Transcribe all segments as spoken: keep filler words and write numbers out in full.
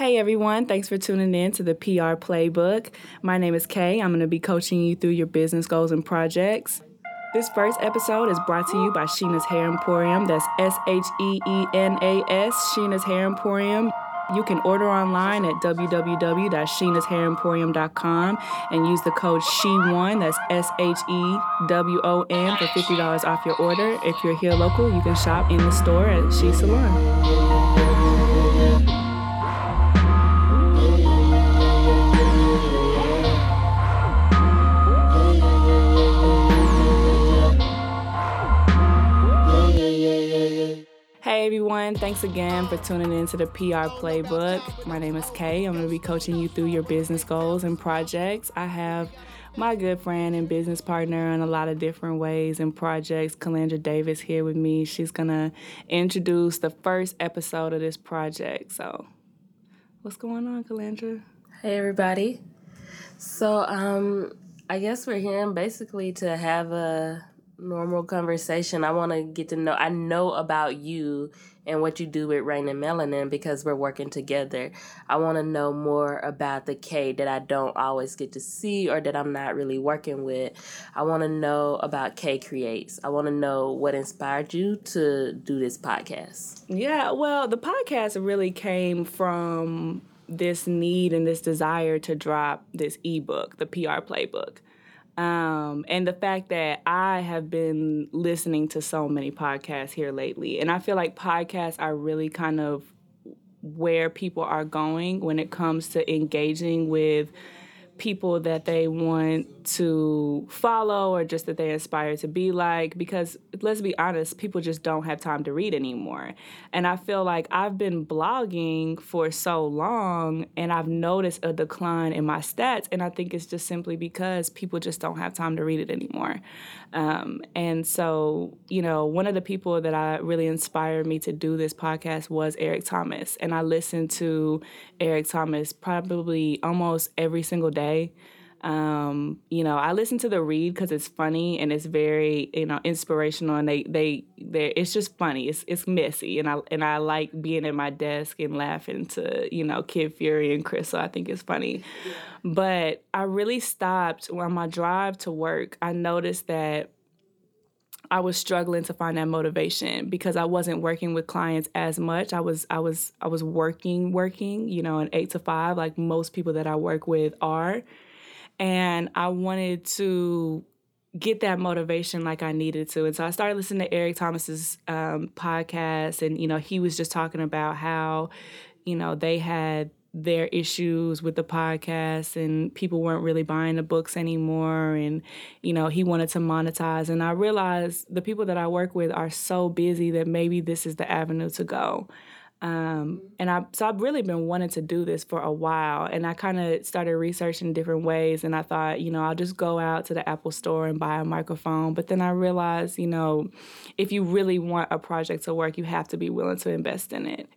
Hey everyone, thanks for tuning in to the P R Playbook. My name is Kay. I'm going to be coaching you through your business goals and projects. This first episode is brought to you by Sheena's Hair Emporium. That's S H E E N A S, Sheena's Hair Emporium. You can order online at w w w dot sheenas hair emporium dot com and use the code S H E W O N, that's S H E W O N, for fifty dollars off your order. If you're here local, you can shop in the store at She Salon. Hey everyone, thanks again for tuning in to the P R Playbook. My name is Kay. I'm going to be coaching you through your business goals and projects. I have my good friend and business partner in a lot of different ways and projects, Calandra Davis, here with me. She's going to introduce the first episode of this project. So, what's going on, Calandra? Hey everybody. So, um, I guess we're here basically to have a normal conversation. I want to get to know, I know about you and what you do with Rain and Melanin because we're working together. I want to know more about the K that I don't always get to see or that I'm not really working with. I want to know about K Creates. I want to know what inspired you to do this podcast. Yeah, well, the podcast really came from this need and this desire to drop this ebook, the P R Playbook. Um, and the fact that I have been listening to so many podcasts here lately, and I feel like podcasts are really kind of where people are going when it comes to engaging with people that they want to follow or just that they aspire to be like, because let's be honest, people just don't have time to read anymore. And I feel like I've been blogging for so long and I've noticed a decline in my stats, and I think it's just simply because people just don't have time to read it anymore. Um, and so, you know, one of the people that I really inspired me to do this podcast was Eric Thomas, and I listened to Eric Thomas probably almost every single day. Um, you know, I listen to the read because it's funny and it's very, you know, inspirational, and they, they, it's just funny. It's it's messy, and I and I like being at my desk and laughing to, you know, Kid Fury and Chris. So I think it's funny. Yeah. But I really stopped on my drive to work. I noticed that I was struggling to find that motivation because I wasn't working with clients as much. I was I was I was working working, you know, an eight to five, like most people that I work with are. And I wanted to get that motivation like I needed to. And so I started listening to Eric Thomas's um, podcast, and, you know, he was just talking about how, you know, they had their issues with the podcast and people weren't really buying the books anymore, and, you know, he wanted to monetize. And I realized the people that I work with are so busy that maybe this is the avenue to go. Um, and I, so I've really been wanting to do this for a while, and I kind of started researching different ways, and I thought, you know, I'll just go out to the Apple store and buy a microphone. But then I realized, you know, if you really want a project to work, you have to be willing to invest in it.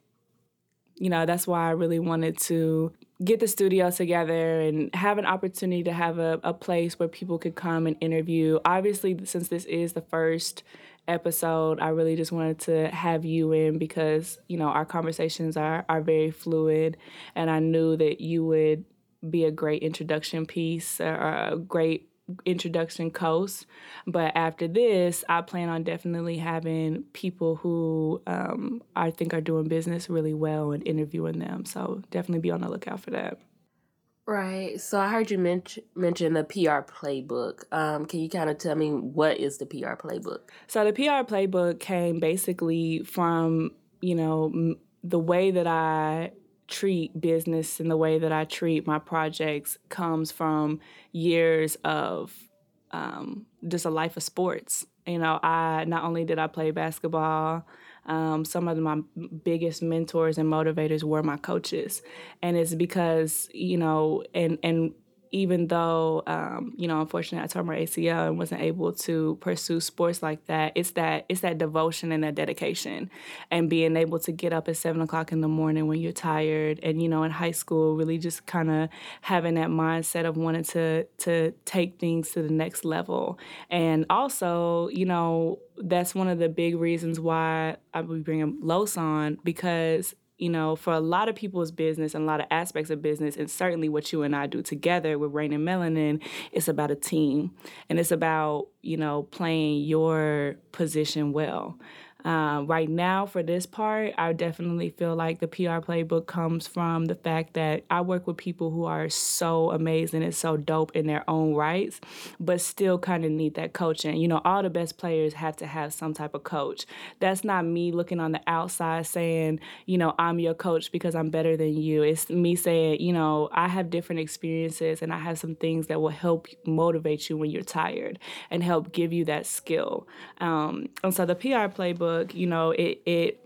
You know, that's why I really wanted to get the studio together and have an opportunity to have a, a place where people could come and interview. Obviously, since this is the first episode, I really just wanted to have you in because, you know, our conversations are, are very fluid, and I knew that you would be a great introduction piece or a great introduction coast. But after this, I plan on definitely having people who um, I think are doing business really well and interviewing them. So definitely be on the lookout for that. Right. So I heard you men- mention the P R Playbook. Um, can you kind of tell me what is the P R Playbook? So the P R Playbook came basically from, you know, m- the way that I treat business and the way that I treat my projects comes from years of um, just a life of sports. You know, I not only did I play basketball, um, some of my biggest mentors and motivators were my coaches. And it's because, you know, and and even though, um, you know, unfortunately I tore my A C L and wasn't able to pursue sports like that, it's that it's that devotion and that dedication and being able to get up at seven o'clock in the morning when you're tired. And, you know, in high school, really just kind of having that mindset of wanting to to take things to the next level. And also, you know, that's one of the big reasons why I would bring Los on because, you know, for a lot of people's business and a lot of aspects of business, and certainly what you and I do together with Rain and Melanin, it's about a team. And it's about, you know, playing your position well. Uh, right now, for this part, I definitely feel like the P R playbook comes from the fact that I work with people who are so amazing and so dope in their own rights, but still kind of need that coaching. You know, all the best players have to have some type of coach. That's not me looking on the outside saying, you know, I'm your coach because I'm better than you. It's me saying, you know, I have different experiences and I have some things that will help motivate you when you're tired and help give you that skill. Um, and so the P R playbook, you know, it it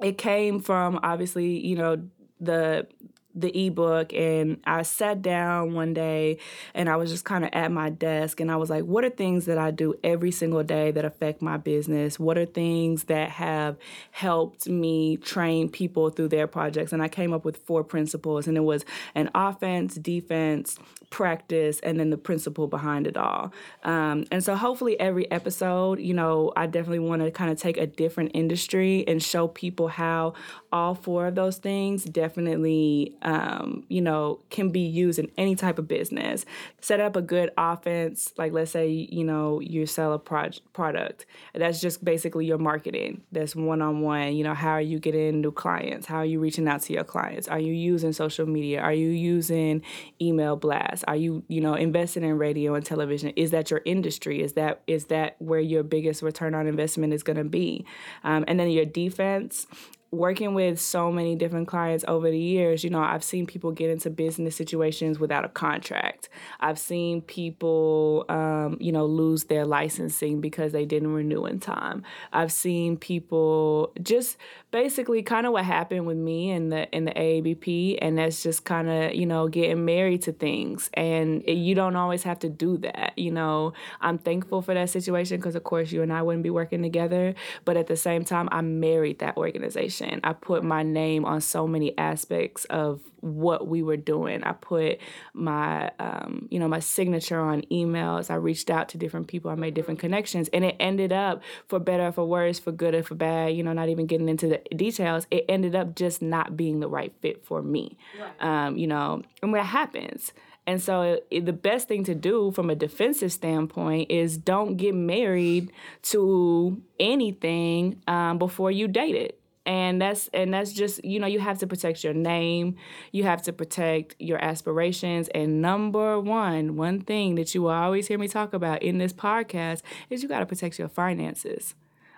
it came from, obviously, you know, the the ebook, and I sat down one day and I was just kind of at my desk and I was like, what are things that I do every single day that affect my business? What are things that have helped me train people through their projects? And I came up with four principles, and it was an offense, defense, practice, and then the principle behind it all. Um, and so hopefully every episode, you know, I definitely want to kind of take a different industry and show people how all four of those things definitely, um, you know, can be used in any type of business. Set up a good offense. Like, let's say, you know, you sell a proj- product. That's just basically your marketing. That's one-on-one. You know, how are you getting new clients? How are you reaching out to your clients? Are you using social media? Are you using email blasts? Are you, you know, investing in radio and television? Is that your industry? Is that is that where your biggest return on investment is going to be? Um, and then your defense. Working with so many different clients over the years, you know, I've seen people get into business situations without a contract. I've seen people, um, you know, lose their licensing because they didn't renew in time. I've seen people just basically kind of what happened with me in the in the A A B P, and that's just kind of, you know, getting married to things. And it, you don't always have to do that. You know, I'm thankful for that situation because, of course, you and I wouldn't be working together. But at the same time, I married that organization. I put my name on so many aspects of what we were doing. I put my, um, you know, my signature on emails. I reached out to different people. I made different connections, and it ended up, for better or for worse, for good or for bad, you know, not even getting into the details, it ended up just not being the right fit for me. Right. Um, you know, and that happens. And so it, the best thing to do from a defensive standpoint is don't get married to anything um, before you date it. And that's and that's just, you know, you have to protect your name. You have to protect your aspirations. And number one, one thing that you will always hear me talk about in this podcast is you got to protect your finances.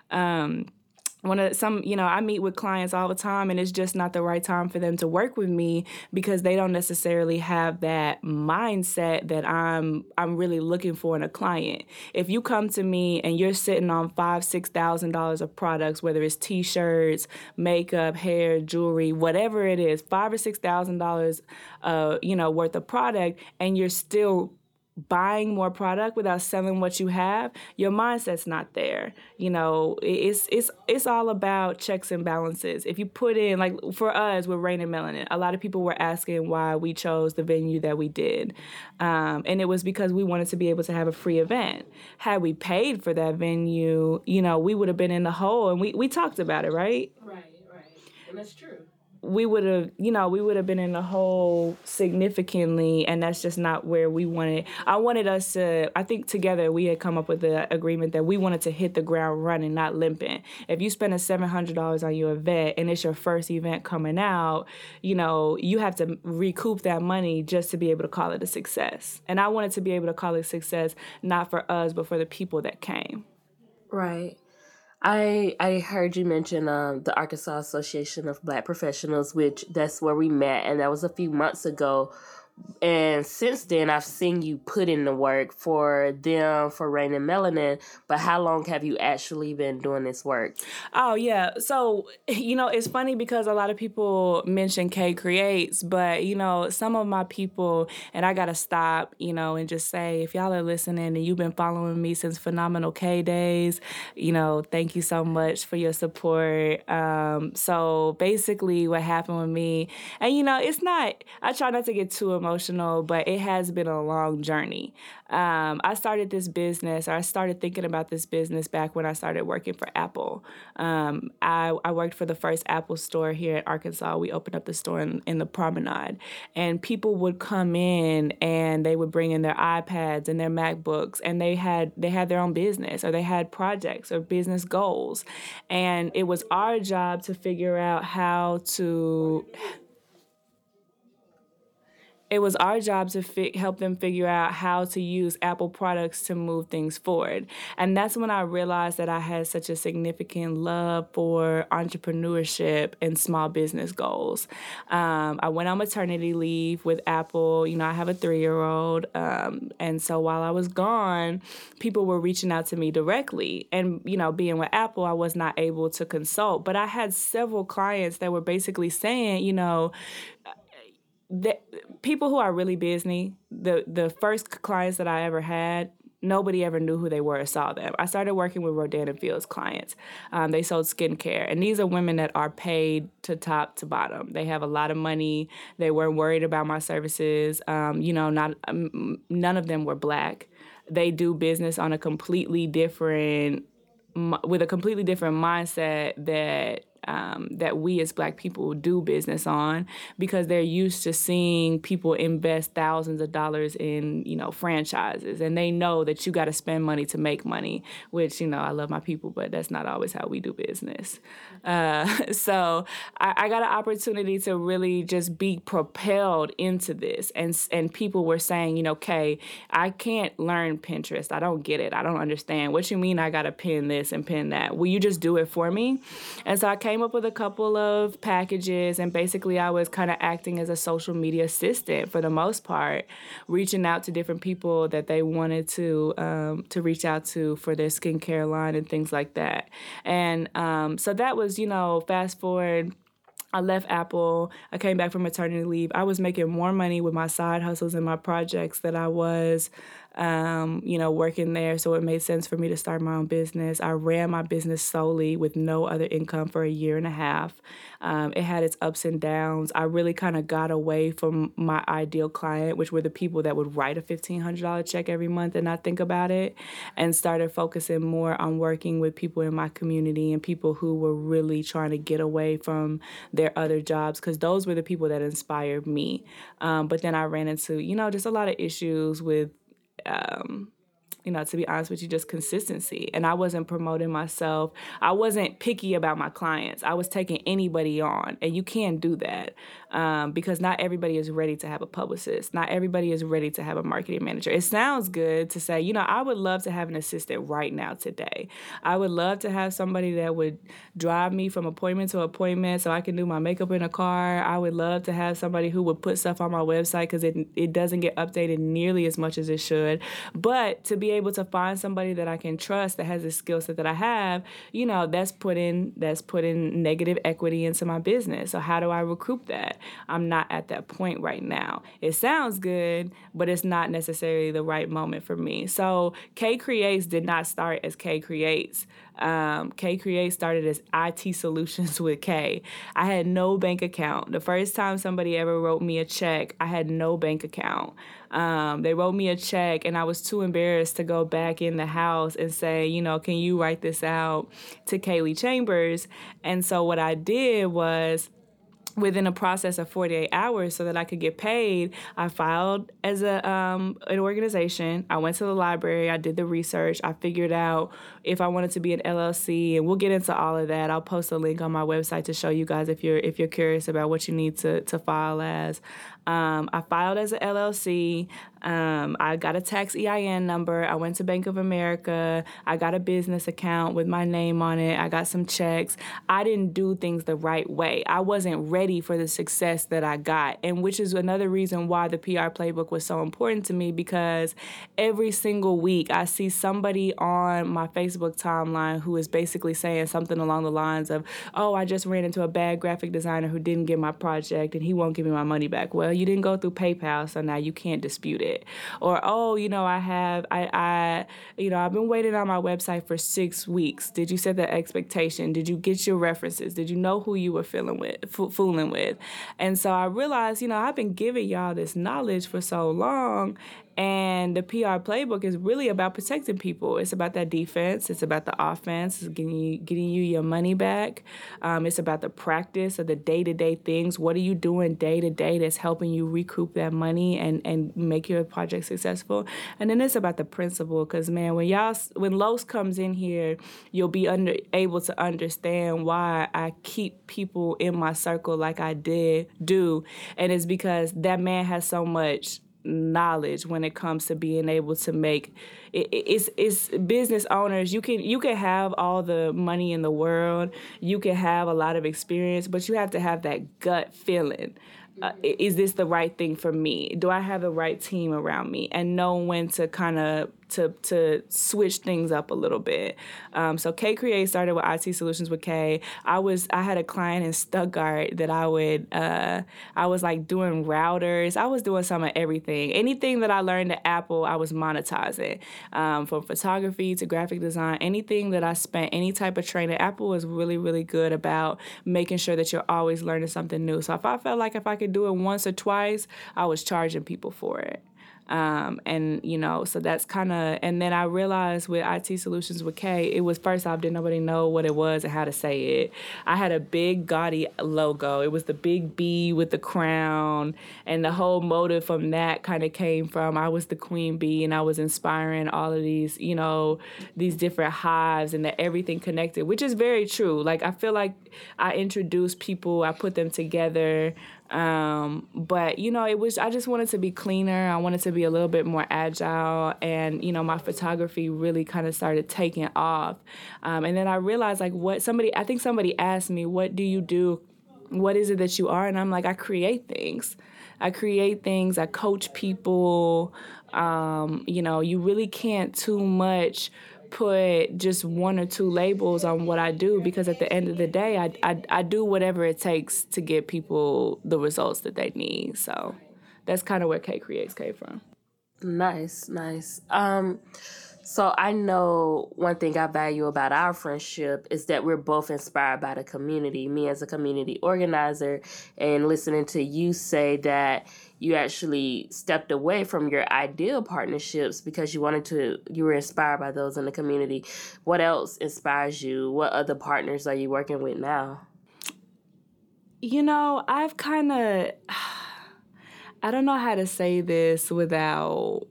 Um, one of some, you know, I meet with clients all the time, and it's just not the right time for them to work with me because they don't necessarily have that mindset that I'm I'm really looking for in a client. If you come to me and you're sitting on five, six thousand dollars of products, whether it's T-shirts, makeup, hair, jewelry, whatever it is, five or six thousand dollars, uh, you know, worth of product, and you're still buying more product without selling what you have, your mindset's not there. You know, it's it's it's all about checks and balances. If you put in, like for us with Rain and Melanin, a lot of people were asking why we chose the venue that we did. Um, and it was because we wanted to be able to have a free event. Had we paid for that venue, you know, we would have been in the hole, and we, we talked about it, right? Right, right. And that's true. We would have, you know, we would have been in the hole significantly, and that's just not where we wanted. I wanted us to, I think together we had come up with the agreement that we wanted to hit the ground running, not limping. If you spend a seven hundred dollars on your event and it's your first event coming out, you know, you have to recoup that money just to be able to call it a success. And I wanted to be able to call it success, not for us, but for the people that came. Right. I I heard you mention um, the Arkansas Association of Black Professionals, which that's where we met, and that was a few months ago. And since then, I've seen you put in the work for them, for Rain and Melanin, but how long have you actually been doing this work? Oh, yeah. So, you know, it's funny because a lot of people mention K Creates, but, you know, some of my people, and I got to stop, you know, and just say, if y'all are listening and you've been following me since Phenomenal K days, you know, thank you so much for your support. Um, so basically what happened with me, and, you know, it's not, I try not to get too emotional, but it has been a long journey. Um, I started this business, or I started thinking about this business back when I started working for Apple. Um, I, I worked for the first Apple store here in Arkansas. We opened up the store in, in the Promenade, and people would come in and they would bring in their iPads and their MacBooks, and they had they had their own business, or they had projects or business goals, and it was our job to figure out how to. It was our job to fi- help them figure out how to use Apple products to move things forward. And that's when I realized that I had such a significant love for entrepreneurship and small business goals. Um, I went on maternity leave with Apple. You know, I have a three-year-old. Um, and so while I was gone, people were reaching out to me directly. And, you know, being with Apple, I was not able to consult. But I had several clients that were basically saying, you know, the people who are really busy, the the first clients that I ever had, nobody ever knew who they were or saw them. I started working with Rodan and Fields clients. Um, they sold skincare. And these are women that are paid to top to bottom. They have a lot of money. They weren't worried about my services. Um, you know, not um, none of them were Black. They do business on a completely different, with a completely different mindset that Um, that we as Black people do business on, because they're used to seeing people invest thousands of dollars in, you know, franchises, and they know that you got to spend money to make money, which, you know, I love my people, but that's not always how we do business. Uh, so I, I got an opportunity to really just be propelled into this, and and people were saying, you know, Kay, I can't learn Pinterest. I don't get it. I don't understand. What you mean I got to pin this and pin that? Will you just do it for me? And so I came up with a couple of packages, and basically I was kind of acting as a social media assistant for the most part, reaching out to different people that they wanted to um, to reach out to for their skincare line and things like that. And um, so that was, you know, fast forward, I left Apple. I came back from maternity leave. I was making more money with my side hustles and my projects than I was, um, you know, working there. So it made sense for me to start my own business. I ran my business solely with no other income for a year and a half. Um, it had its ups and downs. I really kind of got away from my ideal client, which were the people that would write a fifteen hundred dollars check every month and not think about it, and started focusing more on working with people in my community and people who were really trying to get away from their Their other jobs, because those were the people that inspired me. Um, but then I ran into, you know, just a lot of issues with, um, you know, to be honest with you, just consistency. And I wasn't promoting myself. I wasn't picky about my clients. I was taking anybody on, and you can't do that um, because not everybody is ready to have a publicist. Not everybody is ready to have a marketing manager. It sounds good to say, you know, I would love to have an assistant right now today. I would love to have somebody that would drive me from appointment to appointment so I can do my makeup in a car. I would love to have somebody who would put stuff on my website because it, it doesn't get updated nearly as much as it should. But to be able to find somebody that I can trust that has the skill set that I have, you know, that's putting that's putting negative equity into my business. So how do I recoup that? I'm not at that point right now. It sounds good, but it's not necessarily the right moment for me. So K Creates did not start as K Creates. Um, K Creates started as I T Solutions with K. I had no bank account. The first time somebody ever wrote me a check, I had no bank account. Um, they wrote me a check, and I was too embarrassed to go back in the house and say, you know, can you write this out to Kaylee Chambers? And so what I did was, within a process of forty-eight hours, so that I could get paid, I filed as a um, an organization. I went to the library. I did the research. I figured out if I wanted to be an L L C, and we'll get into all of that. I'll post a link on my website to show you guys if you're if you're curious about what you need to to file as. Um, I filed as an L L C. Um, I got a tax E I N number. I went to Bank of America. I got a business account with my name on it. I got some checks. I didn't do things the right way. I wasn't ready for the success that I got, and which is another reason why the P R Playbook was so important to me, because every single week I see somebody on my Facebook timeline who is basically saying something along the lines of, oh, I just ran into a bad graphic designer who didn't get my project and he won't give me my money back. Well, you didn't go through PayPal, so now you can't dispute it. it. Or, oh, you know, I have, I, I, you know, I've been waiting on my website for six weeks. Did you set that expectation? Did you get your references? Did you know who you were feeling with, f- fooling with? And so I realized, you know, I've been giving y'all this knowledge for so long. And the P R playbook is really about protecting people. It's about that defense. It's about the offense. It's getting you, getting you your money back. Um, it's about the practice of the day-to-day things. What are you doing day-to-day that's helping you recoup that money and, and make your project successful? And then it's about the principle because, man, when y'all, when Los comes in here, you'll be under, able to understand why I keep people in my circle like I did do. And it's because that man has so much knowledge when it comes to being able to make it, it's it's business owners. You can you can have all the money in the world, you can have a lot of experience, but you have to have that gut feeling. Uh, is this the right thing for me? Do I have the right team around me? And know when to kind of to to switch things up a little bit. Um, so K Creates started with I T solutions with K. I was I had a client in Stuttgart that I would uh, I was like doing routers. I was doing some of everything. Anything that I learned at Apple, I was monetizing. Um, from photography to graphic design, anything that I spent, any type of training. Apple was really really good about making sure that you're always learning something new. So if I felt like if I could do it once or twice, I was charging people for it. Um, and, you know, so that's kind of, and then I realized with I T Solutions with K, it was first off, didn't nobody know what it was and how to say it. I had a big gaudy logo. It was the big bee with the crown, and the whole motive from that kind of came from, I was the queen bee and I was inspiring all of these, you know, these different hives and that everything connected, which is very true. Like, I feel like I introduced people, I put them together. Um, but, you know, it was, I just wanted to be cleaner. I wanted to be a little bit more agile. And, you know, my photography really kind of started taking off. Um, and then I realized, like, what somebody, I think somebody asked me, what do you do? What is it that you are? And I'm like, I create things. I create things. I coach people. Um, you know, you really can't too much put just one or two labels on what I do, because at the end of the day, I, I, I do whatever it takes to get people the results that they need. So that's kind of where K Creates came from. Nice, nice. Um, so I know one thing I value about our friendship is that we're both inspired by the community, me as a community organizer, and listening to you say that you actually stepped away from your ideal partnerships because you wanted to, you were inspired by those in the community. What else inspires you? What other partners are you working with now? You know, I've kind of, I don't know how to say this without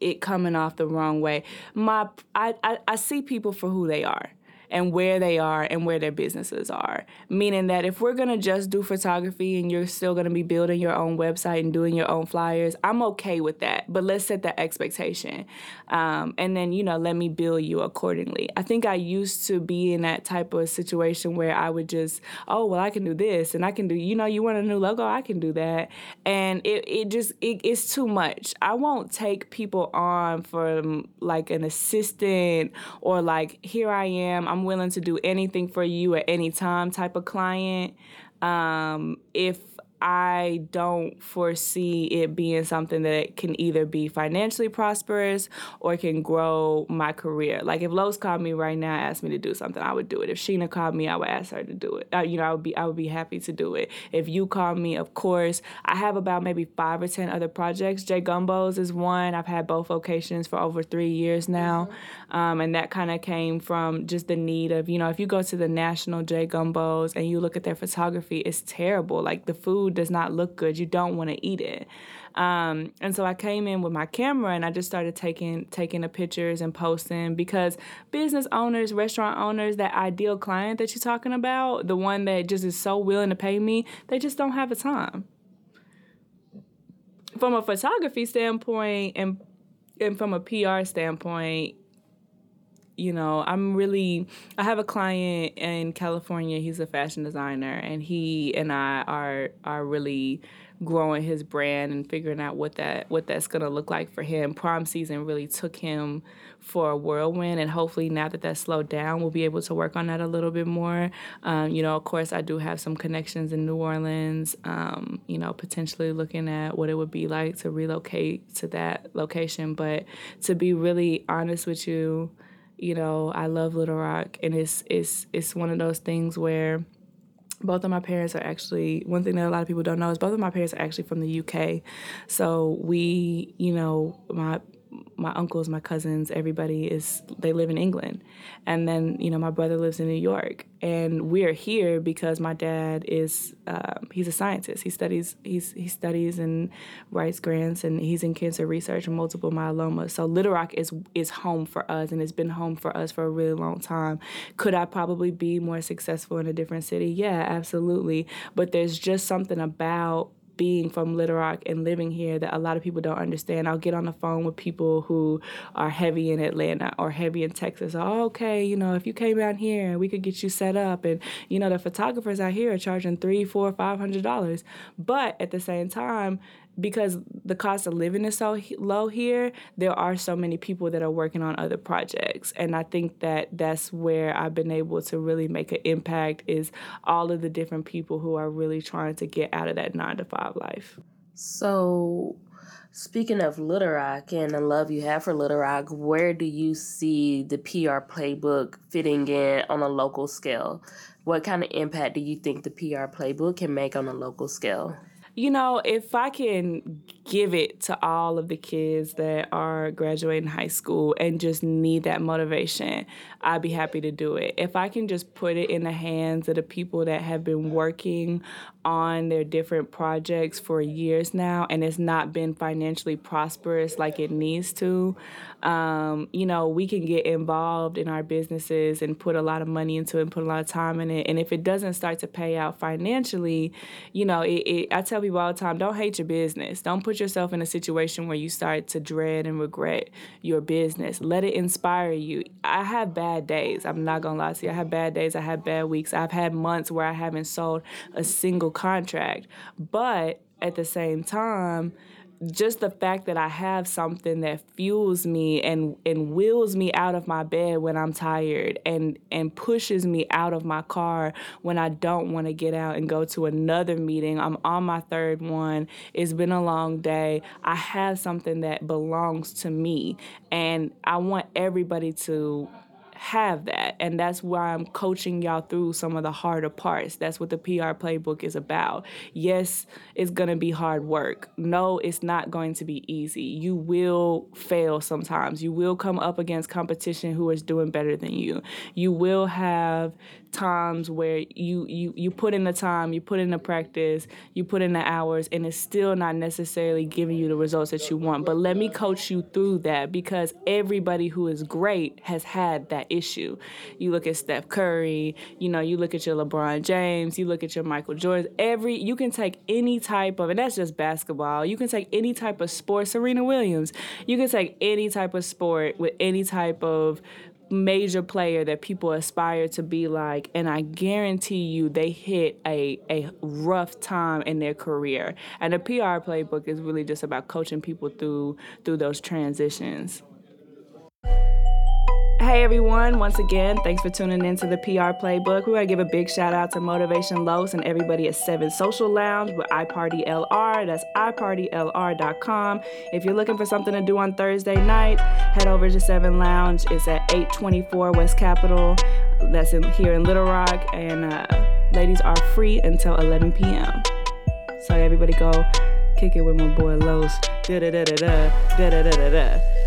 it coming off the wrong way. My, I, I, I see people for who they are and where they are and where their businesses are. Meaning that if we're going to just do photography and you're still going to be building your own website and doing your own flyers, I'm okay with that. But let's set that expectation. Um, and then, you know, let me bill you accordingly. I think I used to be in that type of situation where I would just, oh, well, I can do this and I can do, you know, you want a new logo? I can do that. And it, it just, it, it's too much. I won't take people on for like an assistant or like, here I am, I'm willing to do anything for you at any time type of client um, if I don't foresee it being something that can either be financially prosperous or can grow my career. Like if Lowe's called me right now and asked me to do something, I would do it. If Sheena called me, I would ask her to do it. Uh, you know, I would be I would be happy to do it. If you called me, of course. I have about maybe five or ten other projects. Jay's Gumbo's is one. I've had both locations for over three years now. Um, and that kind of came from just the need of, you know, if you go to the national Jay's Gumbo's and you look at their photography, it's terrible. Like the food does not look good. You don't want to eat it. Um, and so I came in with my camera and I just started taking taking the pictures and posting, because business owners, restaurant owners, that ideal client that you're talking about, the one that just is so willing to pay me, they just don't have the time. From a photography standpoint and and from a P R standpoint, you know, I'm really, I have a client in California. He's a fashion designer, and he and I are are really growing his brand and figuring out what that what that's going to look like for him. Prom season really took him for a whirlwind, and hopefully now that that's slowed down, we'll be able to work on that a little bit more. Um, you know, of course, I do have some connections in New Orleans, um, you know, potentially looking at what it would be like to relocate to that location. But to be really honest with you, you know, I love Little Rock, and it's it's it's one of those things where both of my parents are actually, one thing that a lot of people don't know is both of my parents are actually from the U K. So we, you know, my my uncles, my cousins, everybody is, they live in England. And then, you know, my brother lives in New York. And we're here because my dad is, uh, he's a scientist. He studies he's he studies and writes grants, and he's in cancer research and multiple myeloma. So Little Rock is, is home for us, and it's been home for us for a really long time. Could I probably be more successful in a different city? Yeah, absolutely. But there's just something about being from Little Rock and living here that a lot of people don't understand. I'll get on the phone with people who are heavy in Atlanta or heavy in Texas. Oh, okay, you know, if you came out here, we could get you set up. And, you know, the photographers out here are charging three, four, five hundred dollars. But at the same time, because the cost of living is so low here, there are so many people that are working on other projects. And I think that that's where I've been able to really make an impact, is all of the different people who are really trying to get out of that nine to five life. So speaking of Little Rock and the love you have for Little Rock, where do you see the P R Playbook fitting in on a local scale? What kind of impact do you think the P R Playbook can make on a local scale? You know, if I can give it to all of the kids that are graduating high school and just need that motivation, I'd be happy to do it. If I can just put it in the hands of the people that have been working on their different projects for years now, and it's not been financially prosperous like it needs to, um, you know, we can get involved in our businesses and put a lot of money into it and put a lot of time in it. And if it doesn't start to pay out financially, you know, it, it, I tell people all the time, don't hate your business. Don't put yourself in a situation where you start to dread and regret your business. Let it inspire you. I have bad days. I'm not going to lie to you. I have bad days. I have bad weeks. I've had months where I haven't sold a single contract. But at the same time, just the fact that I have something that fuels me and, and wheels me out of my bed when I'm tired, and, and pushes me out of my car when I don't want to get out and go to another meeting. I'm on my third one. It's been a long day. I have something that belongs to me, and I want everybody to have that. And that's why I'm coaching y'all through some of the harder parts. That's what the P R Playbook is about. Yes, it's going to be hard work. No, it's not going to be easy. You will fail sometimes. You will come up against competition who is doing better than you. You will have times where you, you, you put in the time, you put in the practice, you put in the hours, and it's still not necessarily giving you the results that you want. But let me coach you through that, because everybody who is great has had that issue. You look at Steph Curry, you know, you look at your LeBron James, you look at your Michael Jordan, every, you can take any type of, and that's just basketball, you can take any type of sport, Serena Williams, you can take any type of sport with any type of major player that people aspire to be like, and I guarantee you they hit a, a rough time in their career. And the P R Playbook is really just about coaching people through through those transitions. Hey everyone, once again, thanks for tuning in to the P R Playbook. We want to give a big shout out to Motivation Los and everybody at seven Social Lounge with iPartyLR. That's i party l r dot com. If you're looking for something to do on Thursday night, head over to seven Lounge. It's at eight twenty-four West Capitol. That's in, here in Little Rock. And uh, ladies are free until eleven p.m. So everybody go kick it with my boy Los. Da da da da da da da da da.